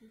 Hello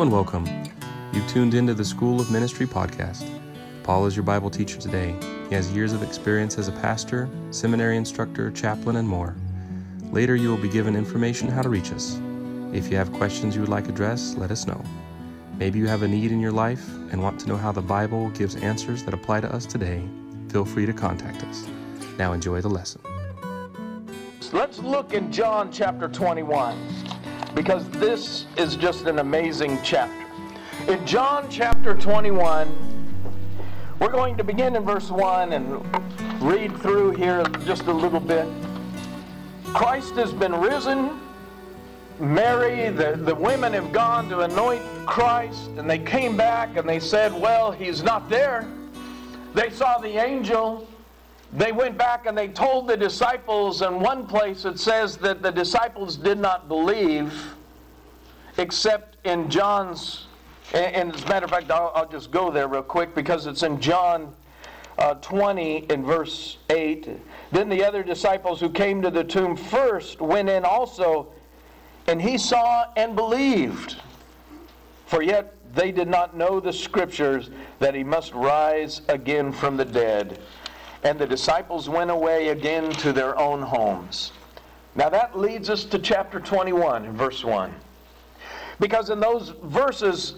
and welcome. You've tuned into the School of Ministry podcast. Paul is your Bible teacher today. He has years of experience as a pastor, seminary instructor, chaplain, and more. Later, you will be given information how to reach us. If you have questions you would like addressed, let us know. Maybe you have a need in your life and want to know how the Bible gives answers that apply to us today. Feel free to contact us. Now enjoy the lesson. Let's look in John chapter 21. Because this is just an amazing chapter. In John chapter 21, we're going to begin in verse 1 and read through here just a little bit. Christ has been risen. Mary, the women have gone to anoint Christ, and they came back and they said, well, he's not there. They saw the angel. They went back and they told the disciples. In one place it says that the disciples did not believe, except in John's, and as a matter of fact, I'll just go there real quick because it's in John 20 in verse 8. Then the other disciples who came to the tomb first went in also, and he saw and believed. For yet they did not know the scriptures, that he must rise again from the dead. And the disciples went away again to their own homes. Now that leads us to chapter 21, verse 1. Because in those verses,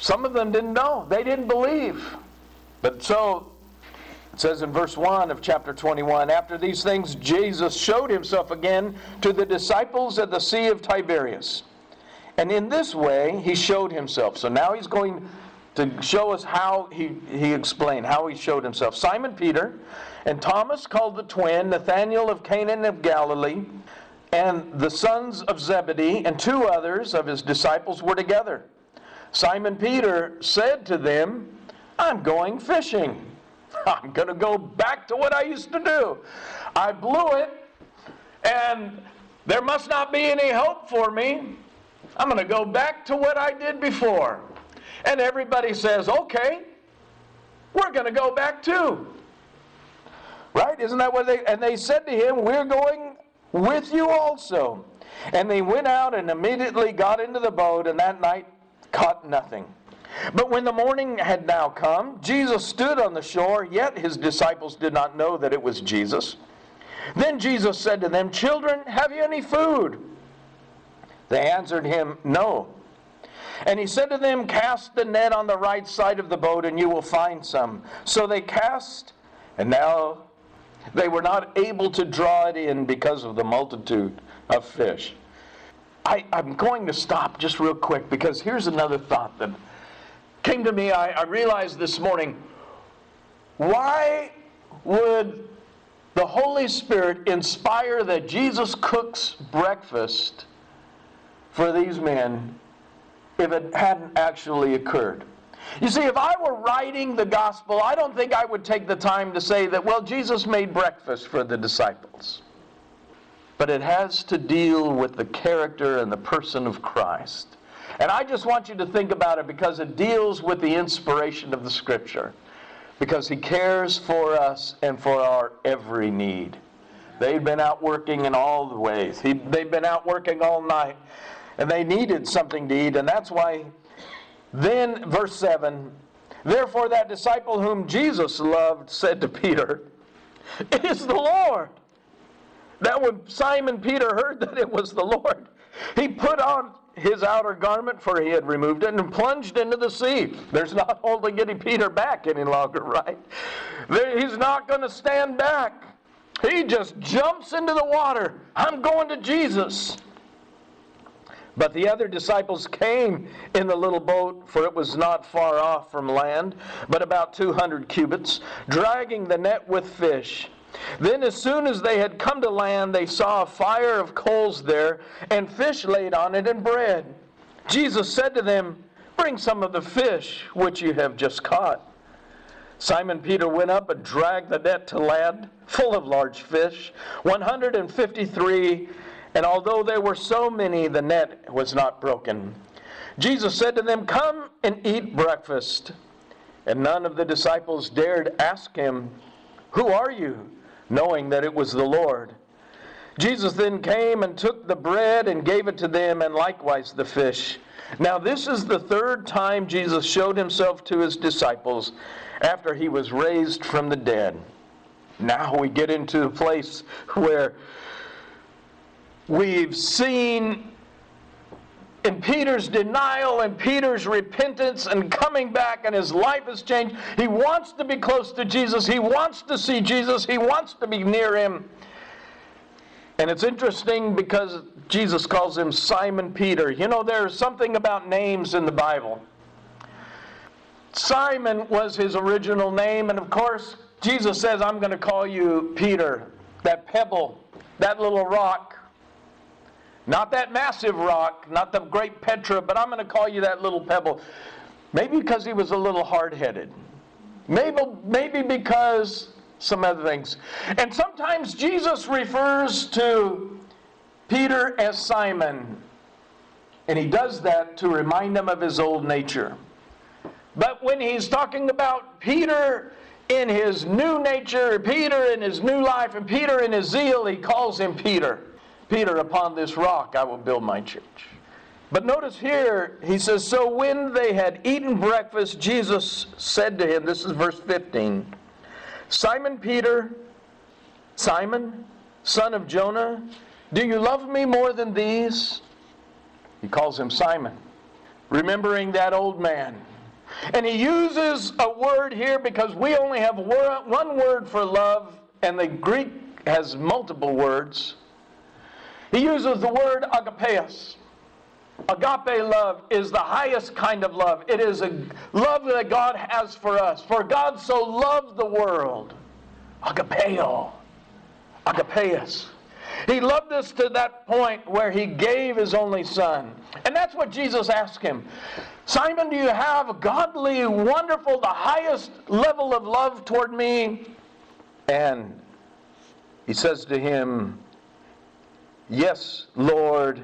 some of them didn't know. They didn't believe. But so, it says in verse 1 of chapter 21, after these things, Jesus showed himself again to the disciples at the Sea of Tiberias. And in this way, he showed himself. So now he's going to show us how he explained, how he showed himself. Simon Peter and Thomas called the twin, Nathanael of Canaan of Galilee, and the sons of Zebedee, and two others of his disciples were together. Simon Peter said to them, I'm going fishing. I'm going to go back to what I used to do. I blew it, and there must not be any hope for me. I'm going to go back to what I did before. And everybody says, okay, we're going to go back too. Right? Isn't that what they... And they said to him, we're going with you also. And they went out and immediately got into the boat, and that night caught nothing. But when the morning had now come, Jesus stood on the shore, yet his disciples did not know that it was Jesus. Then Jesus said to them, children, have you any food? They answered him, no. And he said to them, cast the net on the right side of the boat, and you will find some. So they cast, and now they were not able to draw it in because of the multitude of fish. I'm going to stop just real quick, because here's another thought that came to me. I realized this morning, why would the Holy Spirit inspire that Jesus cooks breakfast for these men if it hadn't actually occurred? You see, if I were writing the gospel, I don't think I would take the time to say that, well, Jesus made breakfast for the disciples. But it has to deal with the character and the person of Christ. And I just want you to think about it, because it deals with the inspiration of the Scripture. Because he cares for us and for our every need. They've been out working in all the ways. They've been out working all night. And they needed something to eat, and that's why then, verse 7, therefore that disciple whom Jesus loved said to Peter, it is the Lord. Now when Simon Peter heard that it was the Lord, he put on his outer garment, for he had removed it, and plunged into the sea. There's not holding Peter back any longer, right? He's not going to stand back. He just jumps into the water. I'm going to Jesus. But the other disciples came in the little boat, for it was not far off from land, but about 200 cubits, dragging the net with fish. Then as soon as they had come to land, they saw a fire of coals there, and fish laid on it and bread. Jesus said to them, bring some of the fish which you have just caught. Simon Peter went up and dragged the net to land, full of large fish, 153, and although there were so many, the net was not broken. Jesus said to them, "Come and eat breakfast." And none of the disciples dared ask him, "Who are you?" knowing that it was the Lord. Jesus then came and took the bread and gave it to them, and likewise the fish. Now this is the third time Jesus showed himself to his disciples after he was raised from the dead. Now we get into a place where we've seen in Peter's denial and Peter's repentance and coming back, and his life has changed. He wants to be close to Jesus. He wants to see Jesus. He wants to be near him. And it's interesting because Jesus calls him Simon Peter. You know, there's something about names in the Bible. Simon was his original name, and of course, Jesus says, "I'm going to call you Peter," that pebble, that little rock. Not that massive rock, not the great Petra, but I'm going to call you that little pebble. Maybe because he was a little hard-headed. Maybe because some other things. And sometimes Jesus refers to Peter as Simon. And he does that to remind him of his old nature. But when he's talking about Peter in his new nature, Peter in his new life, and Peter in his zeal, he calls him Peter. Peter, upon this rock I will build my church. But notice here, he says, so when they had eaten breakfast, Jesus said to him, this is verse 15, "Simon Peter, Simon, son of Jonah, do you love me more than these?" He calls him Simon, remembering that old man. And he uses a word here because we only have one word for love, and the Greek has multiple words. He uses the word agapeus. Agape love is the highest kind of love. It is a love that God has for us. For God so loved the world. Agapeo. Agapeus. He loved us to that point where he gave his only son. And that's what Jesus asked him. Simon, do you have a godly, wonderful, the highest level of love toward me? And he says to him, "Yes, Lord,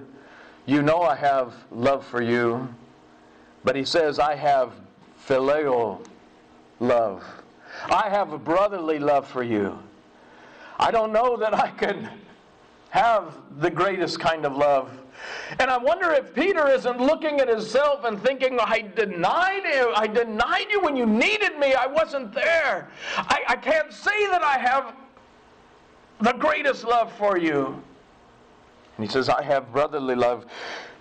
you know I have love for you." But he says, "I have phileo love. I have a brotherly love for you. I don't know that I could have the greatest kind of love." And I wonder if Peter isn't looking at himself and thinking, I denied you when you needed me. I wasn't there. I can't say that I have the greatest love for you. And he says, "I have brotherly love."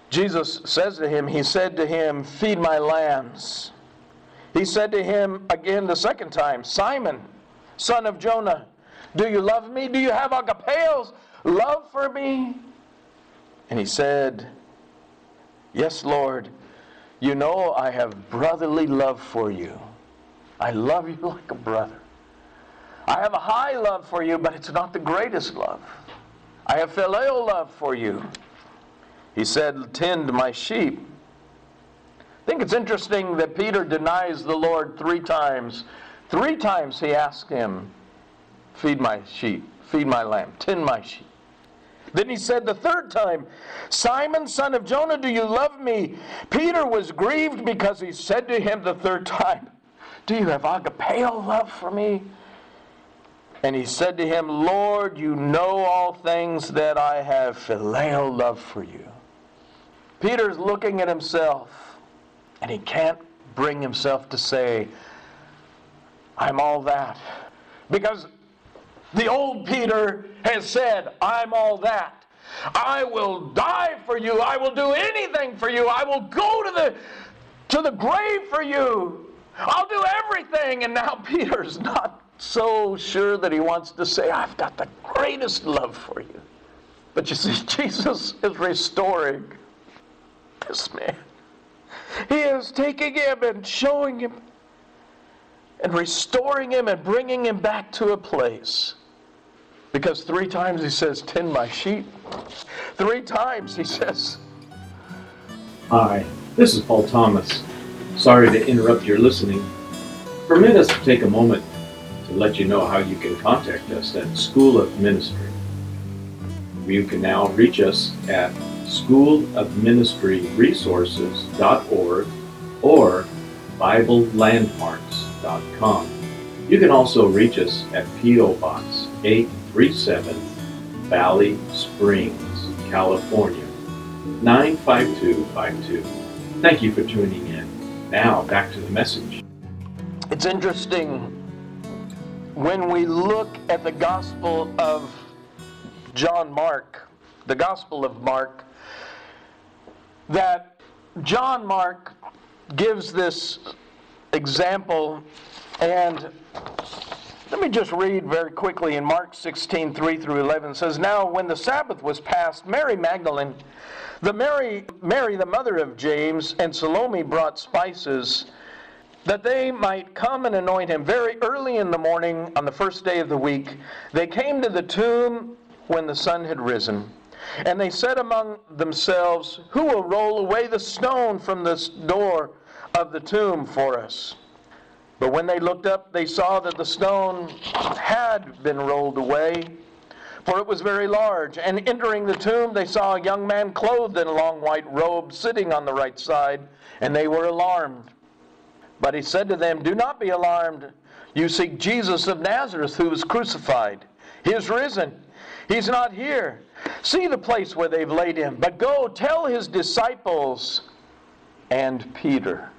Jesus says to him, he said to him, "Feed my lambs." He said to him again the second time, "Simon, son of Jonah, do you love me? Do you have agapeo's love for me?" And he said, "Yes, Lord, you know I have brotherly love for you. I love you like a brother. I have a high love for you, but it's not the greatest love. I have phileo love for you." He said, "Tend my sheep." I think it's interesting that Peter denies the Lord three times. Three times he asked him, "Feed my sheep, feed my lamb, tend my sheep." Then he said the third time, "Simon, son of Jonah, do you love me?" Peter was grieved because he said to him the third time, "Do you have agapeo love for me?" And he said to him, "Lord, you know all things that I have phileo love for you." Peter's looking at himself, and he can't bring himself to say, "I'm all that." Because the old Peter has said, "I'm all that. I will die for you. I will do anything for you. I will go to the grave for you. I'll do everything." And now Peter's not so sure that he wants to say, "I've got the greatest love for you." But you see, Jesus is restoring this man. He is taking him and showing him and restoring him and bringing him back to a place. Because three times he says, "Tend my sheep." Three times he says... Hi, this is Paul Thomas. Sorry to interrupt your listening. permit us to take a moment to let you know how you can contact us at School of Ministry. You can now reach us at schoolofministryresources.org or BibleLandmarks.com. You can also reach us at P.O. Box 837, Valley Springs, California, 95252. Thank you for tuning in. Now, back to the message. It's interesting when we look at the Gospel of John Mark, the Gospel of Mark, that John Mark gives this example, and let me just read very quickly in Mark 16, 3 through 11. It says, "Now when the Sabbath was past, Mary Magdalene, Mary the mother of James, and Salome brought spices, that they might come and anoint him. Very early in the morning, on the first day of the week, they came to the tomb when the sun had risen. And they said among themselves, 'Who will roll away the stone from the door of the tomb for us?' But when they looked up, they saw that the stone had been rolled away, for it was very large. And entering the tomb, they saw a young man clothed in a long white robe sitting on the right side, and they were alarmed. But he said to them, 'Do not be alarmed. You seek Jesus of Nazareth, who was crucified. He is risen. He's not here. See the place where they've laid him. But go tell his disciples and Peter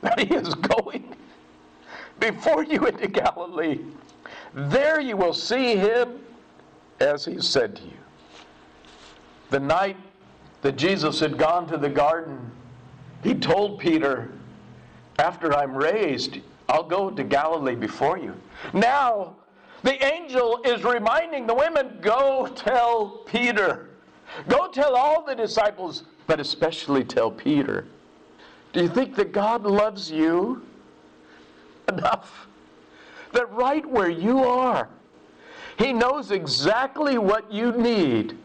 that he is going before you into Galilee. There you will see him as he said to you.'" The night that Jesus had gone to the garden, he told Peter, "After I'm raised, I'll go to Galilee before you." Now, the angel is reminding the women, "Go tell Peter. Go tell all the disciples, but especially tell Peter." Do you think that God loves you enough that right where you are, he knows exactly what you need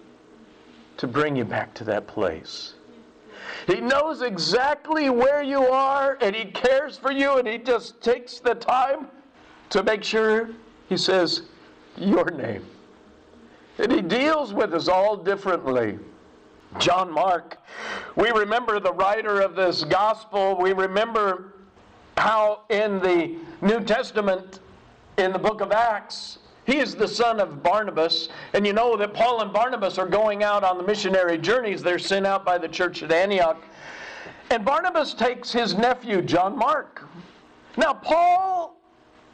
to bring you back to that place? He knows exactly where you are, and he cares for you, and he just takes the time to make sure he says your name. And he deals with us all differently. John Mark, we remember the writer of this gospel. We remember how in the New Testament, in the book of Acts, he is the son of Barnabas. And you know that Paul and Barnabas are going out on the missionary journeys. They're sent out by the church at Antioch. And Barnabas takes his nephew, John Mark. Now, Paul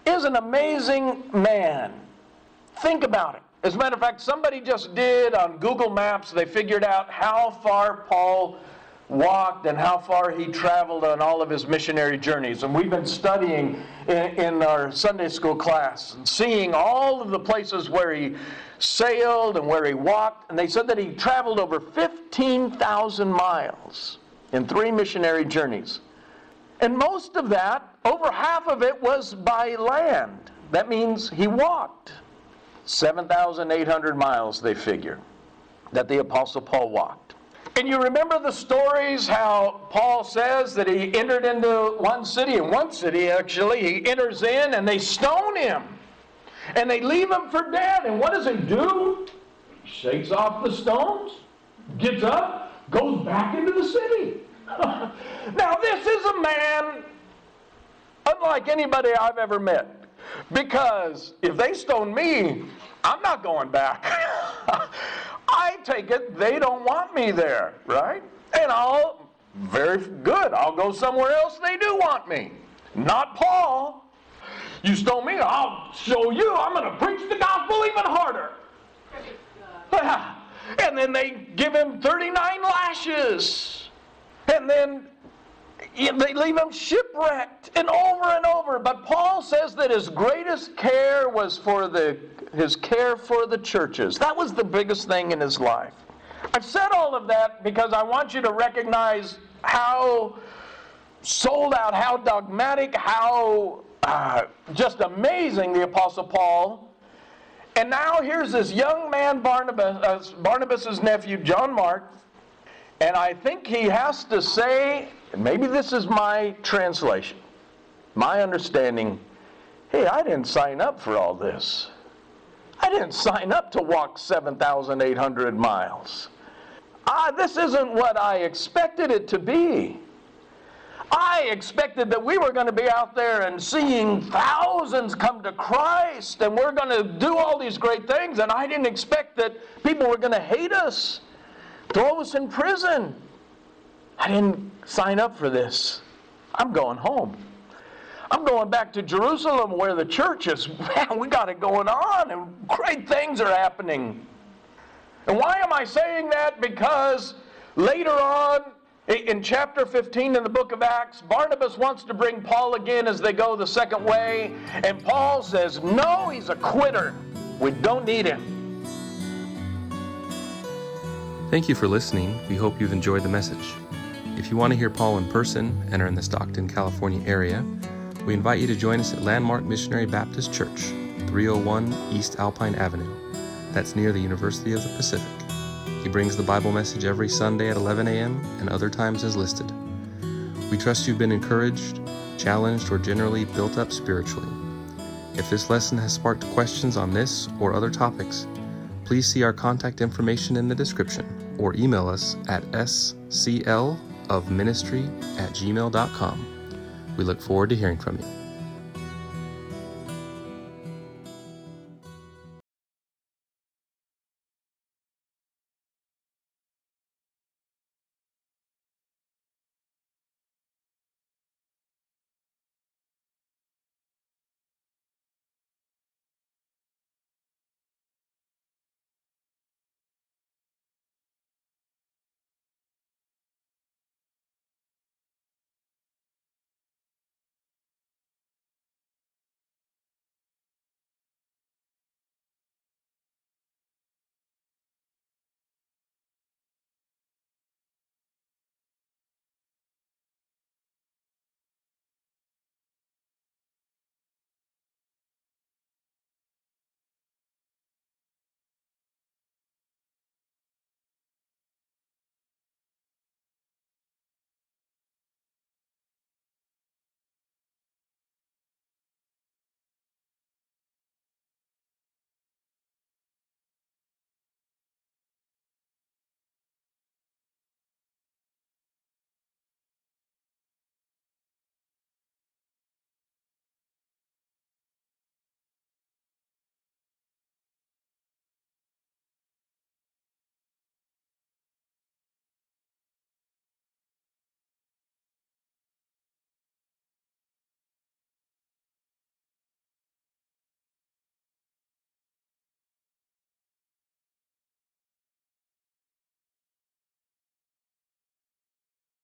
is an amazing man. Think about it. As a matter of fact, somebody just did on Google Maps, they figured out how far Paul walked and how far he traveled on all of his missionary journeys. And we've been studying in our Sunday school class and seeing all of the places where he sailed and where he walked. And they said that he traveled over 15,000 miles in 3 missionary journeys. And most of that, over half of it, was by land. That means he walked. 7,800 miles, they figure, that the Apostle Paul walked. And you remember the stories how Paul says that he entered into one city, he enters in and they stone him. And they leave him for dead. And what does he do? Shakes off the stones, gets up, goes back into the city. Now, this is a man unlike anybody I've ever met, because if they stone me, I'm not going back. I take it they don't want me there, right? And I'll go somewhere else they do want me. Not Paul. You stone me, I'll show you. I'm going to preach the gospel even harder. And then they give him 39 lashes. And then they leave him shipwrecked, and over. But Paul says that his greatest care was for his care for the churches. That was the biggest thing in his life. I've said all of that because I want you to recognize how sold out, how dogmatic, how just amazing the Apostle Paul. And now here's this young man, Barnabas' nephew, John Mark. And I think he has to say, and maybe this is my translation, my understanding, hey, I didn't sign up for all this. I didn't sign up to walk 7,800 miles. This isn't what I expected it to be. I expected that we were going to be out there and seeing thousands come to Christ, and we're going to do all these great things, and I didn't expect that people were going to hate us, throw us in prison. I didn't sign up for this. I'm going home. I'm going back to Jerusalem where the church is. Man, we got it going on, and great things are happening. And why am I saying that? Because later on, in chapter 15 in the book of Acts, Barnabas wants to bring Paul again as they go the second way. And Paul says, no, he's a quitter. We don't need him. Thank you for listening. We hope you've enjoyed the message. If you want to hear Paul in person and are in the Stockton, California area, we invite you to join us at Landmark Missionary Baptist Church, 301 East Alpine Avenue. That's near the University of the Pacific. He brings the Bible message every Sunday at 11 a.m. and other times as listed. We trust you've been encouraged, challenged, or generally built up spiritually. If this lesson has sparked questions on this or other topics, please see our contact information in the description or email us at sclofministry@gmail.com. We look forward to hearing from you.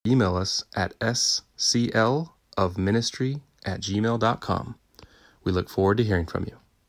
Email us at sclofministry@gmail.com. We look forward to hearing from you.